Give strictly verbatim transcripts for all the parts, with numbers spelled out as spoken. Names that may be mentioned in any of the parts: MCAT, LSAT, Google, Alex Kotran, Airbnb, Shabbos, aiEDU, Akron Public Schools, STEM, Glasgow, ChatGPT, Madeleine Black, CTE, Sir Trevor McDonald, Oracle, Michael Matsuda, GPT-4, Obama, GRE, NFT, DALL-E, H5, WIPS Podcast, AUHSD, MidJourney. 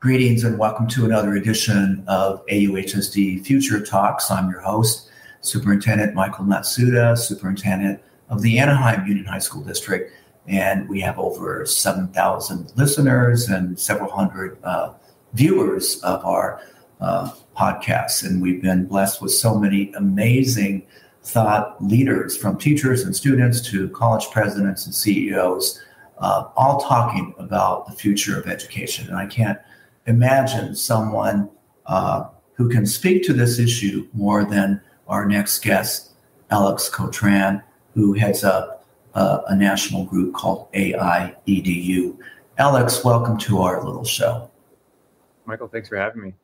Greetings and welcome to another edition of A U H S D Future Talks. I'm your host, Superintendent Michael Matsuda, Superintendent of the Anaheim Union High School District. And we have over seven thousand listeners and several hundred uh, viewers of our uh, podcasts. And we've been blessed with so many amazing thought leaders, from teachers and students to college presidents and C E Os, uh, all talking about the future of education. And I can't imagine someone uh, who can speak to this issue more than our next guest, Alex Kotran, who heads up uh, a national group called aiEDU. Alex, welcome to our little show. Michael, thanks for having me.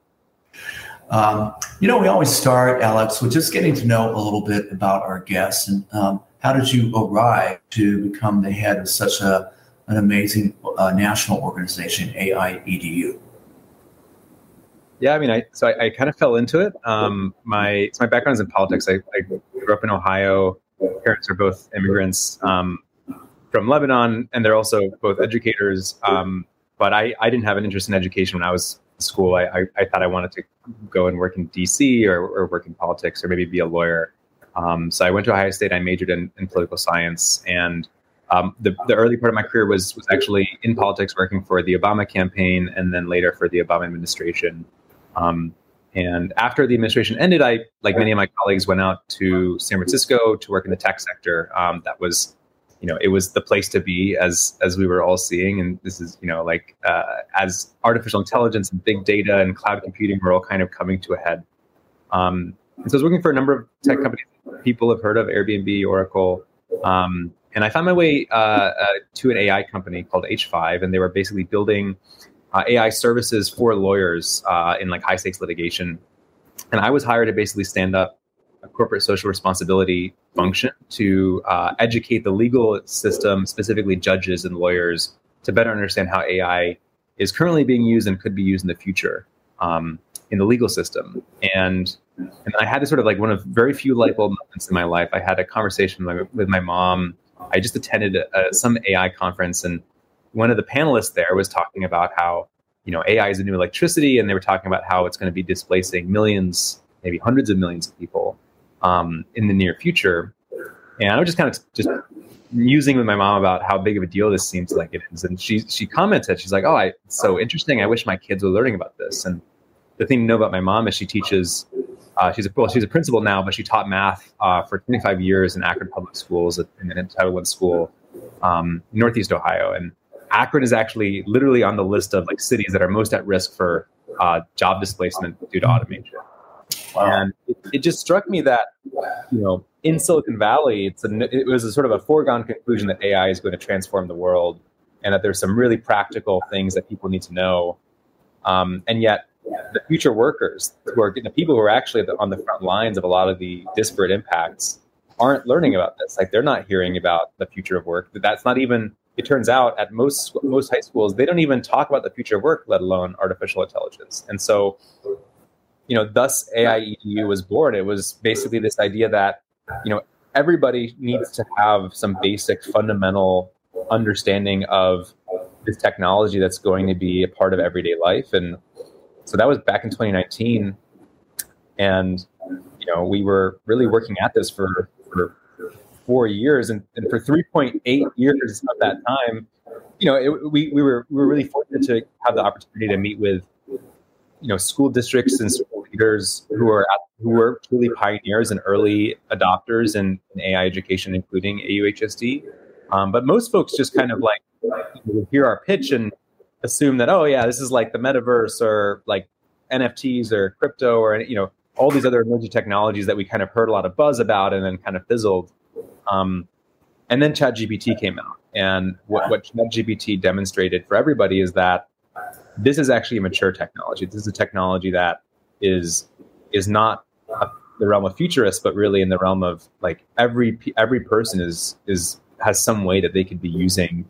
Um, you know, we always start, Alex, with just getting to know a little bit about our guests. And um, how did you arrive to become the head of such a, an amazing uh, national organization, aiEDU? Yeah, I mean, I so I, I kind of fell into it. Um, my so my background is in politics. I, I grew up in Ohio. Parents are both immigrants um, from Lebanon, and they're also both educators. Um, but I, I didn't have an interest in education when I was in school. I, I, I thought I wanted to go and work in D C or, or work in politics or maybe be a lawyer. Um, so I went to Ohio State. I majored in, in political science, and um, the the early part of my career was was actually in politics, working for the Obama campaign and then later for the Obama administration. Um, and after the administration ended, I, like many of my colleagues, went out to San Francisco to work in the tech sector. Um, that was, you know, it was the place to be, as as we were all seeing. And this is, you know, like uh, as artificial intelligence and big data and cloud computing were all kind of coming to a head. Um, and so I was working for a number of tech companies people have heard of, Airbnb, Oracle. Um, and I found my way uh, uh, to an A I company called H five, and they were basically building Uh, A I services for lawyers uh, in like high stakes litigation. And I was hired to basically stand up a corporate social responsibility function to uh, educate the legal system, specifically judges and lawyers, to better understand how A I is currently being used and could be used in the future um, in the legal system. And, and I had this sort of like one of very few light bulb moments in my life. I had a conversation with my, with my mom. I just attended a, some A I conference, and one of the panelists there was talking about how, you know, A I is the new electricity, and they were talking about how it's going to be displacing millions, maybe hundreds of millions of people um, in the near future. And I was just kind of just musing with my mom about how big of a deal this seems like it is. And she she commented, she's like, oh, I, it's so interesting. I wish my kids were learning about this. And the thing to know about my mom is she teaches, uh, she's a well, she's a principal now, but she taught math uh, for twenty-five years in Akron Public Schools, in an Title I school, um, Northeast Ohio. And Akron is actually literally on the list of like cities that are most at risk for uh, job displacement due to automation. Wow. And it, it just struck me that, you know, in Silicon Valley, it's a, it was a sort of a foregone conclusion that A I is going to transform the world, and that there's some really practical things that people need to know. Um, and yet the future workers, who are the people who are actually on the front lines of a lot of the disparate impacts, aren't learning about this. Like, they're not hearing about the future of work. That's not even... It turns out at most most high schools, they don't even talk about the future of work, let alone artificial intelligence. And so, you know, thus aiEDU was born. It was basically this idea that, you know, everybody needs to have some basic fundamental understanding of this technology that's going to be a part of everyday life. And so that was back in twenty nineteen. And, you know, we were really working at this for, for four years, and, and for three point eight years of that time, you know, it, we we were we were really fortunate to have the opportunity to meet with, you know, school districts and school leaders who are at, who were truly pioneers and early adopters in, in A I education, including A U H S D. Um, but most folks just kind of like hear our pitch and assume that, oh yeah, this is like the metaverse or like N F Ts or crypto or, you know, all these other emerging technologies that we kind of heard a lot of buzz about and then kind of fizzled. Um, and then ChatGPT came out, and what, what ChatGPT demonstrated for everybody is that this is actually a mature technology. This is a technology that is is not a, the realm of futurists, but really in the realm of like every every person is is has some way that they could be using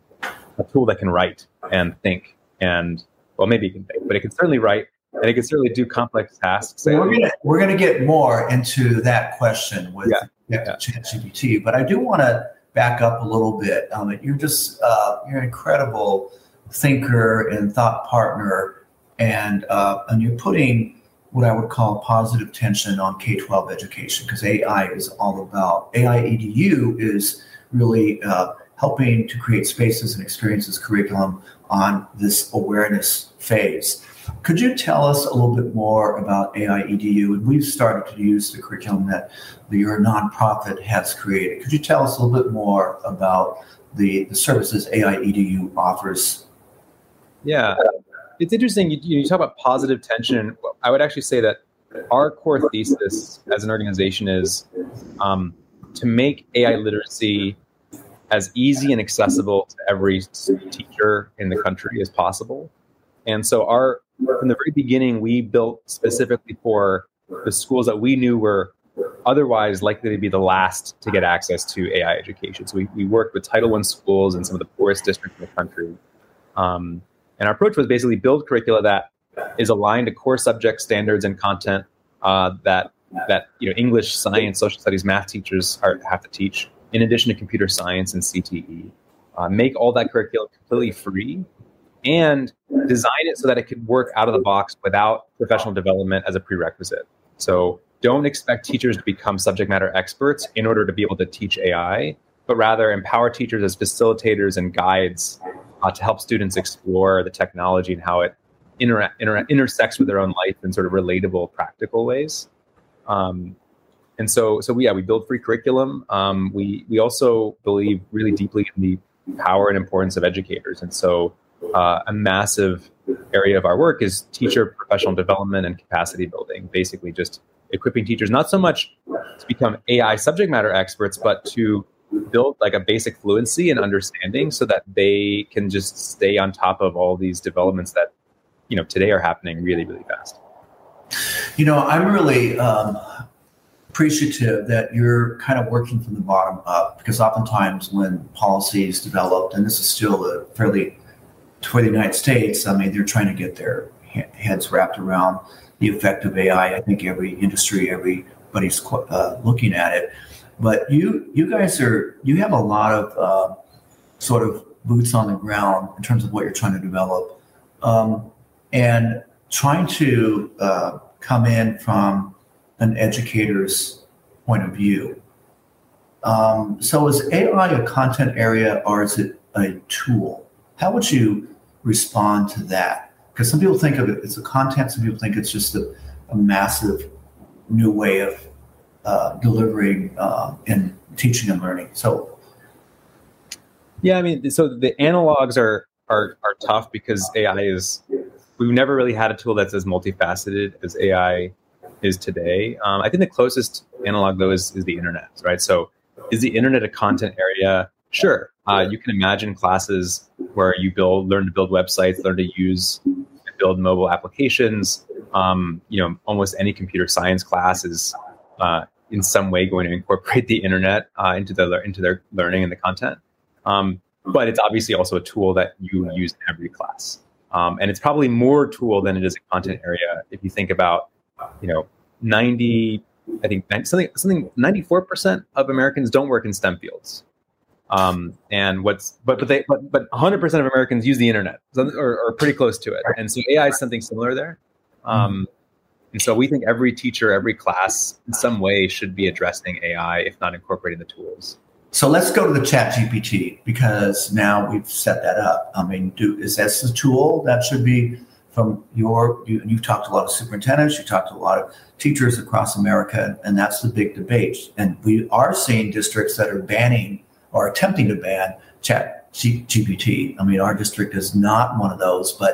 a tool that can write and think, and well, maybe it can think, but it can certainly write. And it can certainly do complex tasks. We're gonna, we're gonna get more into that question with yeah, yeah. ChatGPT, but I do want to back up a little bit. Um, you're just uh, you're an incredible thinker and thought partner And, uh, and you're putting what I would call positive tension on K twelve education, because A I is all about, A I E D U is really uh, helping to create spaces and experiences curriculum on this awareness phase. Could you tell us a little bit more about A I E D U? And we've started to use the curriculum that your nonprofit has created. Could you tell us a little bit more about the, the services A I E D U offers? Yeah, it's interesting. You, you talk about positive tension. I would actually say that our core thesis as an organization is um, to make A I literacy as easy and accessible to every teacher in the country as possible. And so our from the very beginning, we built specifically for the schools that we knew were otherwise likely to be the last to get access to A I education. So we, we worked with Title one schools and some of the poorest districts in the country. Um, and our approach was basically build curricula that is aligned to core subject standards and content uh, that that you know English, science, social studies, math teachers are, have to teach, in addition to computer science and C T E. Uh, make all that curriculum completely free, and design it so that it could work out of the box without professional development as a prerequisite. So don't expect teachers to become subject matter experts in order to be able to teach A I, but rather empower teachers as facilitators and guides uh, to help students explore the technology and how it inter- inter- intersects with their own life in sort of relatable, practical ways. Um, and so, so we, yeah, we build free curriculum. Um, we, we also believe really deeply in the power and importance of educators. And so Uh, a massive area of our work is teacher professional development and capacity building, basically just equipping teachers, not so much to become A I subject matter experts, but to build like a basic fluency and understanding so that they can just stay on top of all these developments that, you know, today are happening really, really fast. You know, I'm really um, appreciative that you're kind of working from the bottom up, because oftentimes when policy is developed, and this is still a fairly for the United States, I mean, they're trying to get their heads wrapped around the effect of A I. I think every industry, everybody's uh, looking at it. But you, you guys are, you have a lot of uh, sort of boots on the ground in terms of what you're trying to develop, um, and trying to uh, come in from an educator's point of view. Um, so, is A I a content area or is it a tool? How would you respond to that? Because some people think of it as a content, some people think it's just a, a massive new way of uh, delivering uh, and teaching and learning. So, yeah, I mean, so the analogs are are are tough because A I is, we've never really had a tool that's as multifaceted as A I is today. Um, I think the closest analog though is, is the internet, right? So is the internet a content area? Sure. Uh, you can imagine classes where you build, learn to build websites, learn to use, build mobile applications. Um, you know, almost any computer science class is uh, in some way going to incorporate the internet uh, into the into their learning and the content. Um, but it's obviously also a tool that you use in every class, um, and it's probably more tool than it is a content area. If you think about, you know, ninety, I think something something ninety four percent of Americans don't work in STEM fields. Um, and what's, but, but they, but, but one hundred percent of Americans use the internet or, or pretty close to it. And so A I is something similar there. Um, and so we think every teacher, every class in some way should be addressing A I, if not incorporating the tools. So let's go to the ChatGPT, because now we've set that up. I mean, do, is that the tool that should be from your, you, you've talked to a lot of superintendents, you talked to a lot of teachers across America, and that's the big debate. And we are seeing districts that are banning or attempting to ban ChatGPT. I mean, our district is not one of those, but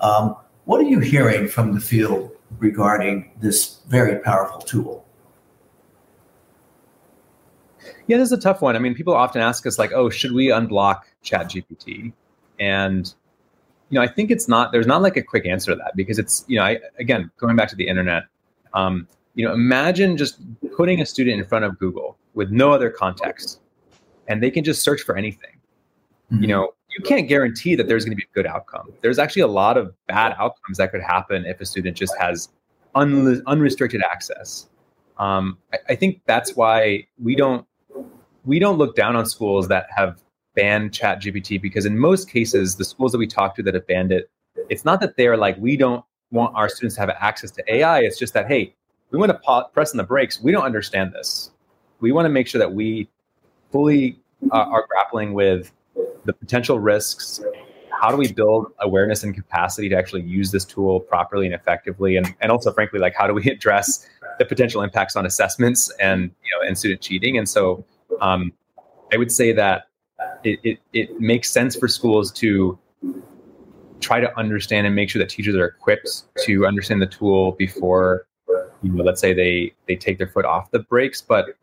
um, what are you hearing from the field regarding this very powerful tool? Yeah, this is a tough one. I mean, people often ask us like, oh, should we unblock ChatGPT? And, you know, I think it's not, there's not like a quick answer to that, because it's, you know, I, again, going back to the internet, um, you know, imagine just putting a student in front of Google with no other context, and they can just search for anything. Mm-hmm. You know, you can't guarantee that there's going to be a good outcome. There's actually a lot of bad outcomes that could happen if a student just has un- unrestricted access. Um, I, I think that's why we don't we don't look down on schools that have banned ChatGPT, because in most cases, the schools that we talk to that have banned it It's not that they're like, we don't want our students to have access to A I. It's just that, hey, we want to pa- press on the brakes. We don't understand this. We want to make sure that we fully uh, are grappling with the potential risks. How do we build awareness and capacity to actually use this tool properly and effectively? And, and also, frankly, like, how do we address the potential impacts on assessments and, you know, and student cheating? And so um, I would say that it, it, it makes sense for schools to try to understand and make sure that teachers are equipped to understand the tool before, you know, let's say they, they take their foot off the brakes. But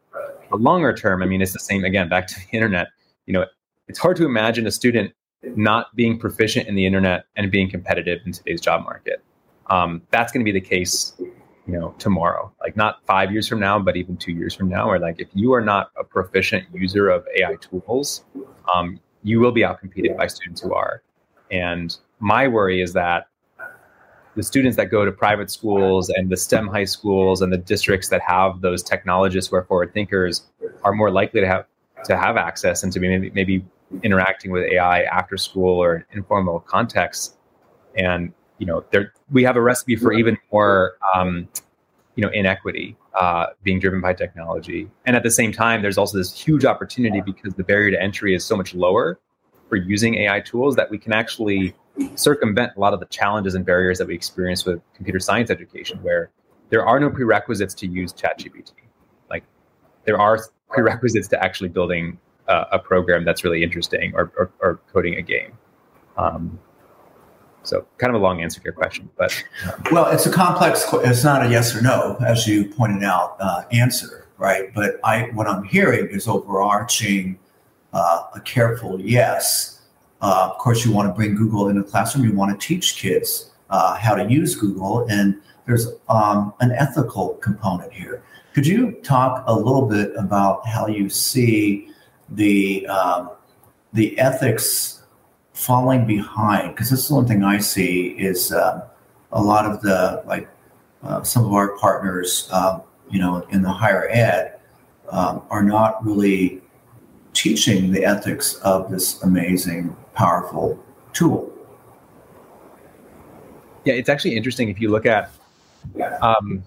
the longer term, I mean, it's the same, again, back to the internet. You know, it's hard to imagine a student not being proficient in the internet and being competitive in today's job market. Um, that's going to be the case, you know, tomorrow, like not five years from now, but even two years from now, where like, if you are not a proficient user of A I tools, um, you will be outcompeted by students who are. And my worry is that the students that go to private schools and the STEM high schools and the districts that have those technologists who are forward thinkers are more likely to have to have access and to be maybe, maybe interacting with A I after school or informal contexts. And, you know, there we have a recipe for even more, um, you know, inequity uh, being driven by technology. And at the same time, there's also this huge opportunity because the barrier to entry is so much lower for using A I tools that we can actually circumvent a lot of the challenges and barriers that we experience with computer science education, where there are no prerequisites to use ChatGPT. Like, there are prerequisites to actually building uh, a program that's really interesting or, or, or coding a game. Um, so kind of a long answer to your question, but. Um. Well, it's a complex, it's not a yes or no, as you pointed out, uh, answer, right? But I, what I'm hearing is overarching uh, a careful yes. Uh, of course, you want to bring Google into the classroom. You want to teach kids uh, how to use Google. And there's um, an ethical component here. Could you talk a little bit about how you see the um, the ethics falling behind? Because this is one thing I see is uh, a lot of the, like uh, some of our partners, uh, you know, in the higher ed um, are not really teaching the ethics of this amazing, powerful tool. Yeah, it's actually interesting if you look at um,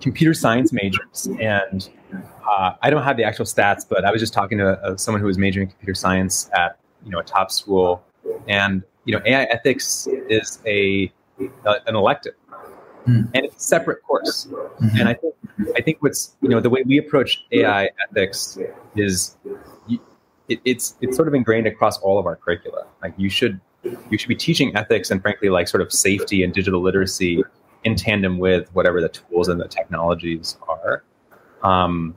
computer science majors, and uh, I don't have the actual stats, but I was just talking to uh, someone who was majoring in computer science at you know a top school, and you know A I ethics is a, a an elective, mm. and it's a separate course. Mm-hmm. And I think I think what's you know the way we approach A I ethics is. It, it's it's sort of ingrained across all of our curricula. Like you should you should be teaching ethics and frankly like sort of safety and digital literacy in tandem with whatever the tools and the technologies are. Um,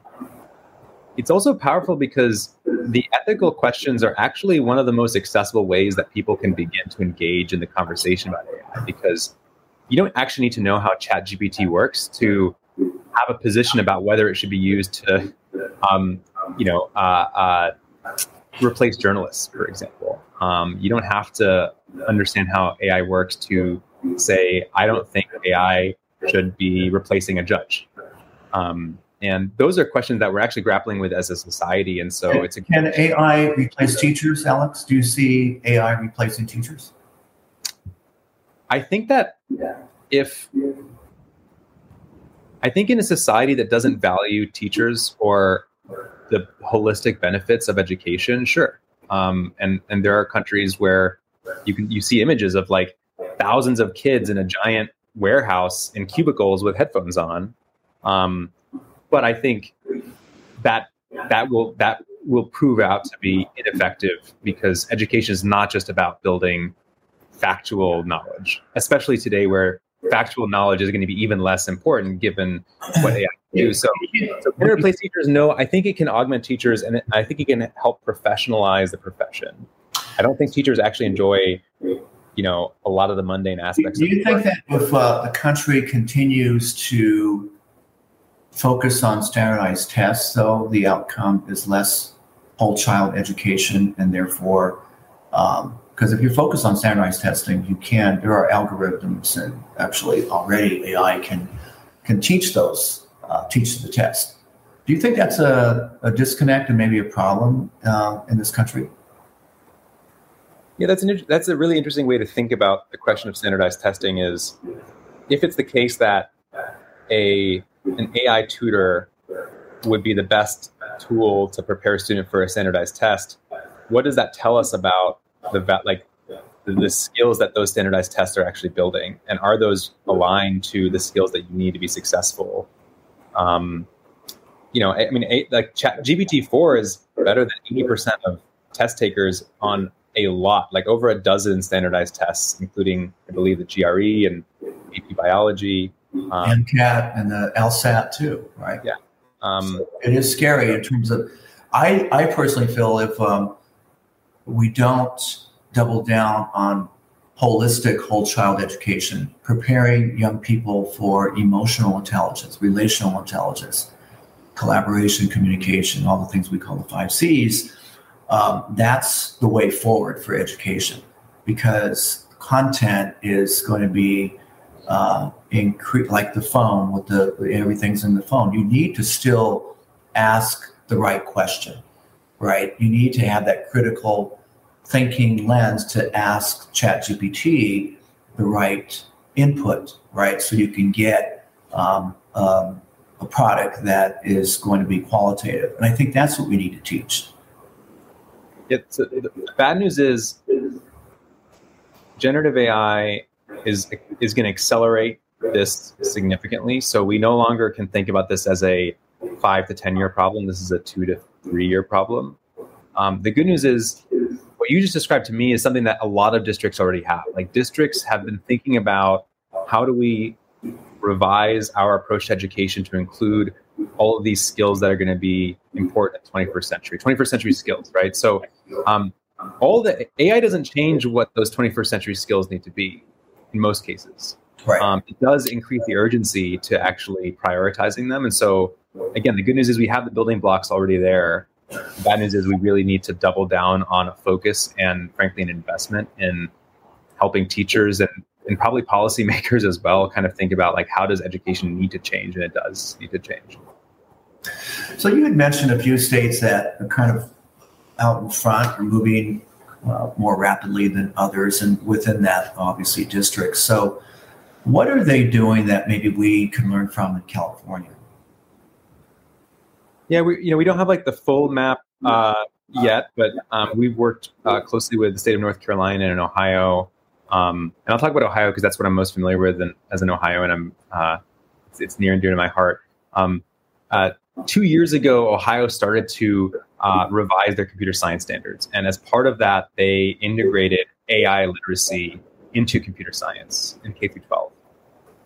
it's also powerful because the ethical questions are actually one of the most accessible ways that people can begin to engage in the conversation about A I, because you don't actually need to know how ChatGPT works to have a position about whether it should be used to, um, you know, uh, uh, replace journalists, for example. Um, you don't have to understand how A I works to say, I don't think A I should be replacing a judge. Um, and those are questions that we're actually grappling with as a society. And so can, it's a can A I replace teachers, Alex? Do you see A I replacing teachers? I think that if I think in a society that doesn't value teachers or the holistic benefits of education, sure. Um, and, and there are countries where you can you see images of like thousands of kids in a giant warehouse in cubicles with headphones on. Um, but I think that that will that will prove out to be ineffective because education is not just about building factual knowledge, especially today where factual knowledge is going to be even less important given what A I can do. So, so can it replace teachers? No, I think it can augment teachers, and it, I think it can help professionalize the profession. I don't think teachers actually enjoy, you know, a lot of the mundane aspects. Do, do of you think work. that if uh, the country continues to focus on standardized tests, though, the outcome is less whole child education, and therefore, um, because if you focus on standardized testing, you can, there are algorithms and actually already A I can can teach those, uh, teach the test. Do you think that's a, a disconnect and maybe a problem uh, in this country? Yeah, that's an, that's a really interesting way to think about the question of standardized testing is, if it's the case that a an A I tutor would be the best tool to prepare a student for a standardized test, what does that tell us about the like the, the skills that those standardized tests are actually building? And are those aligned to the skills that you need to be successful? Um, you know, I, I mean, a, like G P T four is better than eighty percent of test takers on a lot, like over a dozen standardized tests, including, I believe, the G R E and A P biology. Um, MCAT and the LSAT too, right? Yeah. Um, so it is scary in terms of, I, I personally feel if um, we don't double down on holistic whole child education, preparing young people for emotional intelligence, relational intelligence, collaboration, communication, all the things we call the five C's, um, that's the way forward for education, because content is going to be uh, incre- like the phone with the everything's in the phone. You need to still ask the right question, right? You need to have that critical thinking lens to ask ChatGPT the right input, right? So you can get um, um, a product that is going to be qualitative. And I think that's what we need to teach. It's, uh, the bad news is generative A I is is going to accelerate this significantly. So we no longer can think about this as a five to ten year problem. This is a two to three year problem. Um, the good news is what you just described to me is something that a lot of districts already have. Like districts have been thinking about, how do we revise our approach to education to include all of these skills that are going to be important in the twenty-first century skills, right? So um, all the A I doesn't change what those twenty-first century skills need to be in most cases. Right. Um, it does increase the urgency to actually prioritizing them. And so, again, the good news is we have the building blocks already there. The bad news is we really need to double down on a focus and, frankly, an investment in helping teachers and, and probably policymakers as well kind of think about, like, how does education need to change? And it does need to change. So you had mentioned a few states that are kind of out in front or moving uh, more rapidly than others, and within that, obviously, districts. So what are they doing that maybe we can learn from in California? Yeah, we you know we don't have like the full map uh, yet, but um, we've worked uh, closely with the state of North Carolina and Ohio, um, and I'll talk about Ohio because that's what I'm most familiar with and, as an Ohioan, I'm uh, it's, it's near and dear to my heart. Um, uh, two years ago, Ohio started to uh, revise their computer science standards, and as part of that, they integrated A I literacy into computer science in K through twelve.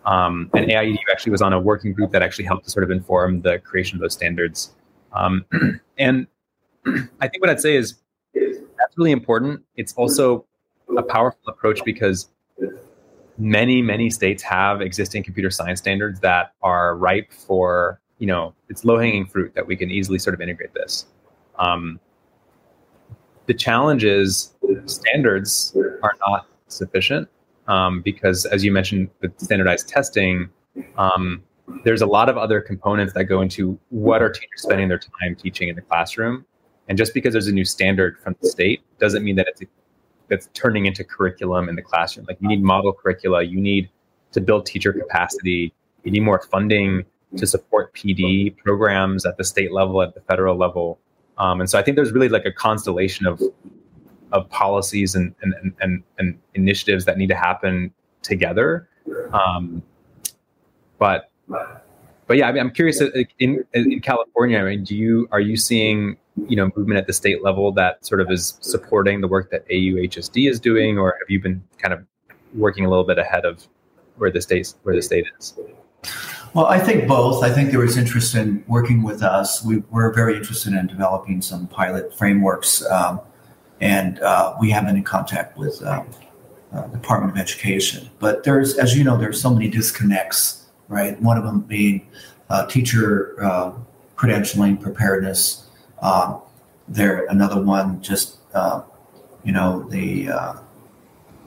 Um, and aiEDU actually was on a working group that actually helped to sort of inform the creation of those standards. Um, and I think what I'd say is that's really important. It's also a powerful approach because many, many states have existing computer science standards that are ripe for, you know, it's low-hanging fruit that we can easily sort of integrate this. Um, the challenge is standards are not sufficient. Um, because, as you mentioned, with standardized testing, um, there's a lot of other components that go into what are teachers spending their time teaching in the classroom. And just because there's a new standard from the state doesn't mean that it's that's turning into curriculum in the classroom. Like, you need model curricula, you need to build teacher capacity, you need more funding to support P D programs at the state level, at the federal level. Um, and so I think there's really like a constellation of of policies and, and, and, and initiatives that need to happen together. Um, but, but yeah, I mean, I'm curious in, in California, I mean, do you, are you seeing, you know, movement at the state level that sort of is supporting the work that A U H S D is doing, or have you been kind of working a little bit ahead of where the state's, where the state is? Well, I think both. I think there was interest in working with us. We were very interested in developing some pilot frameworks, um, And uh, we have been in contact with the um, uh, Department of Education. But there's, as you know, there's so many disconnects, right? One of them being uh, teacher uh, credentialing, preparedness. Um, there, another one, just, uh, you know, the, uh,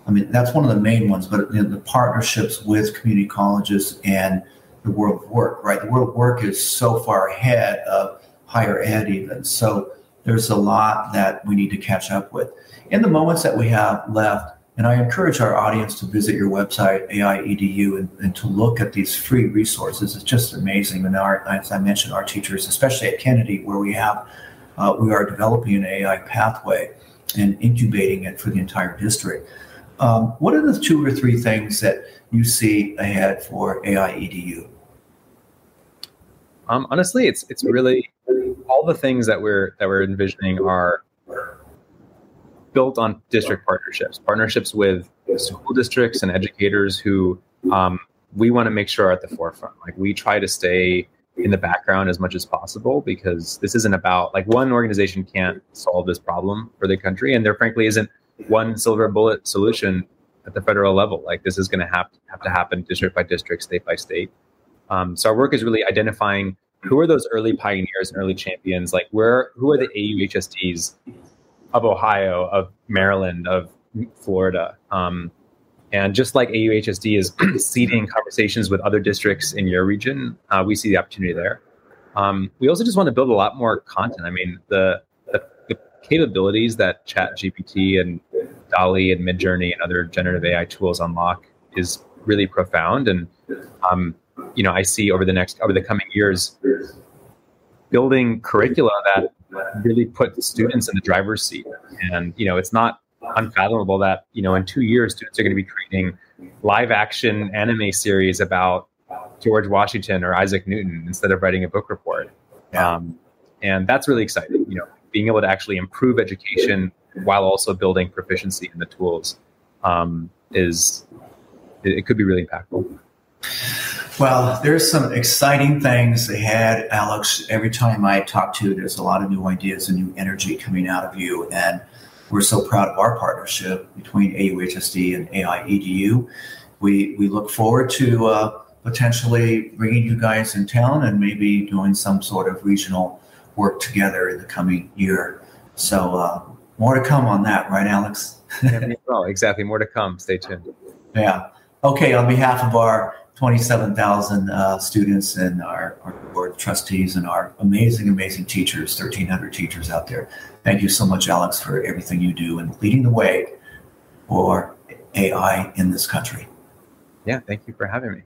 I mean, that's one of the main ones, but you know, the partnerships with community colleges and the world of work, right? The world of work is so far ahead of higher ed even. So there's a lot that we need to catch up with. In the moments that we have left, and I encourage our audience to visit your website, A I E D U, and, and to look at these free resources. It's just amazing. And our, as I mentioned, our teachers, especially at Kennedy, where we have, uh, we are developing an A I pathway and incubating it for the entire district. Um, what are the two or three things that you see ahead for A I E D U? Um, honestly, it's it's really all the things that we're that we're envisioning are built on district partnerships, partnerships with school districts and educators who um, we want to make sure are at the forefront. Like, we try to stay in the background as much as possible, because this isn't about like one organization can't solve this problem for the country, and there frankly isn't one silver bullet solution at the federal level. Like, this is going to have have to happen district by district, state by state. Um, so our work is really identifying who are those early pioneers and early champions. Like, where who are the A U H S Ds of Ohio, of Maryland, of Florida, um, and just like A U H S D is seeding conversations with other districts in your region, uh, we see the opportunity there. Um, we also just want to build a lot more content. I mean, the the, the capabilities that ChatGPT and DALL-E and MidJourney and other generative A I tools unlock is really profound. And, um, you know, I see over the next, over the coming years, building curricula that really put students in the driver's seat. And, you know, it's not unfathomable that, you know, in two years, students are going to be creating live action anime series about George Washington or Isaac Newton instead of writing a book report. Um, and that's really exciting, you know, being able to actually improve education while also building proficiency in the tools um, is, it, it could be really impactful. Well, there's some exciting things ahead, Alex. Every time I talk to you, there's a lot of new ideas and new energy coming out of you. And we're so proud of our partnership between A U H S D and A I E D U. We we look forward to uh, potentially bringing you guys in town and maybe doing some sort of regional work together in the coming year. So uh, more to come on that, right, Alex? Yeah, well, exactly. More to come. Stay tuned. Yeah. Okay. On behalf of our twenty-seven thousand uh, students and our, our board of trustees and our amazing, amazing teachers, thirteen hundred teachers out there. Thank you so much, Alex, for everything you do and leading the way for A I in this country. Yeah, thank you for having me.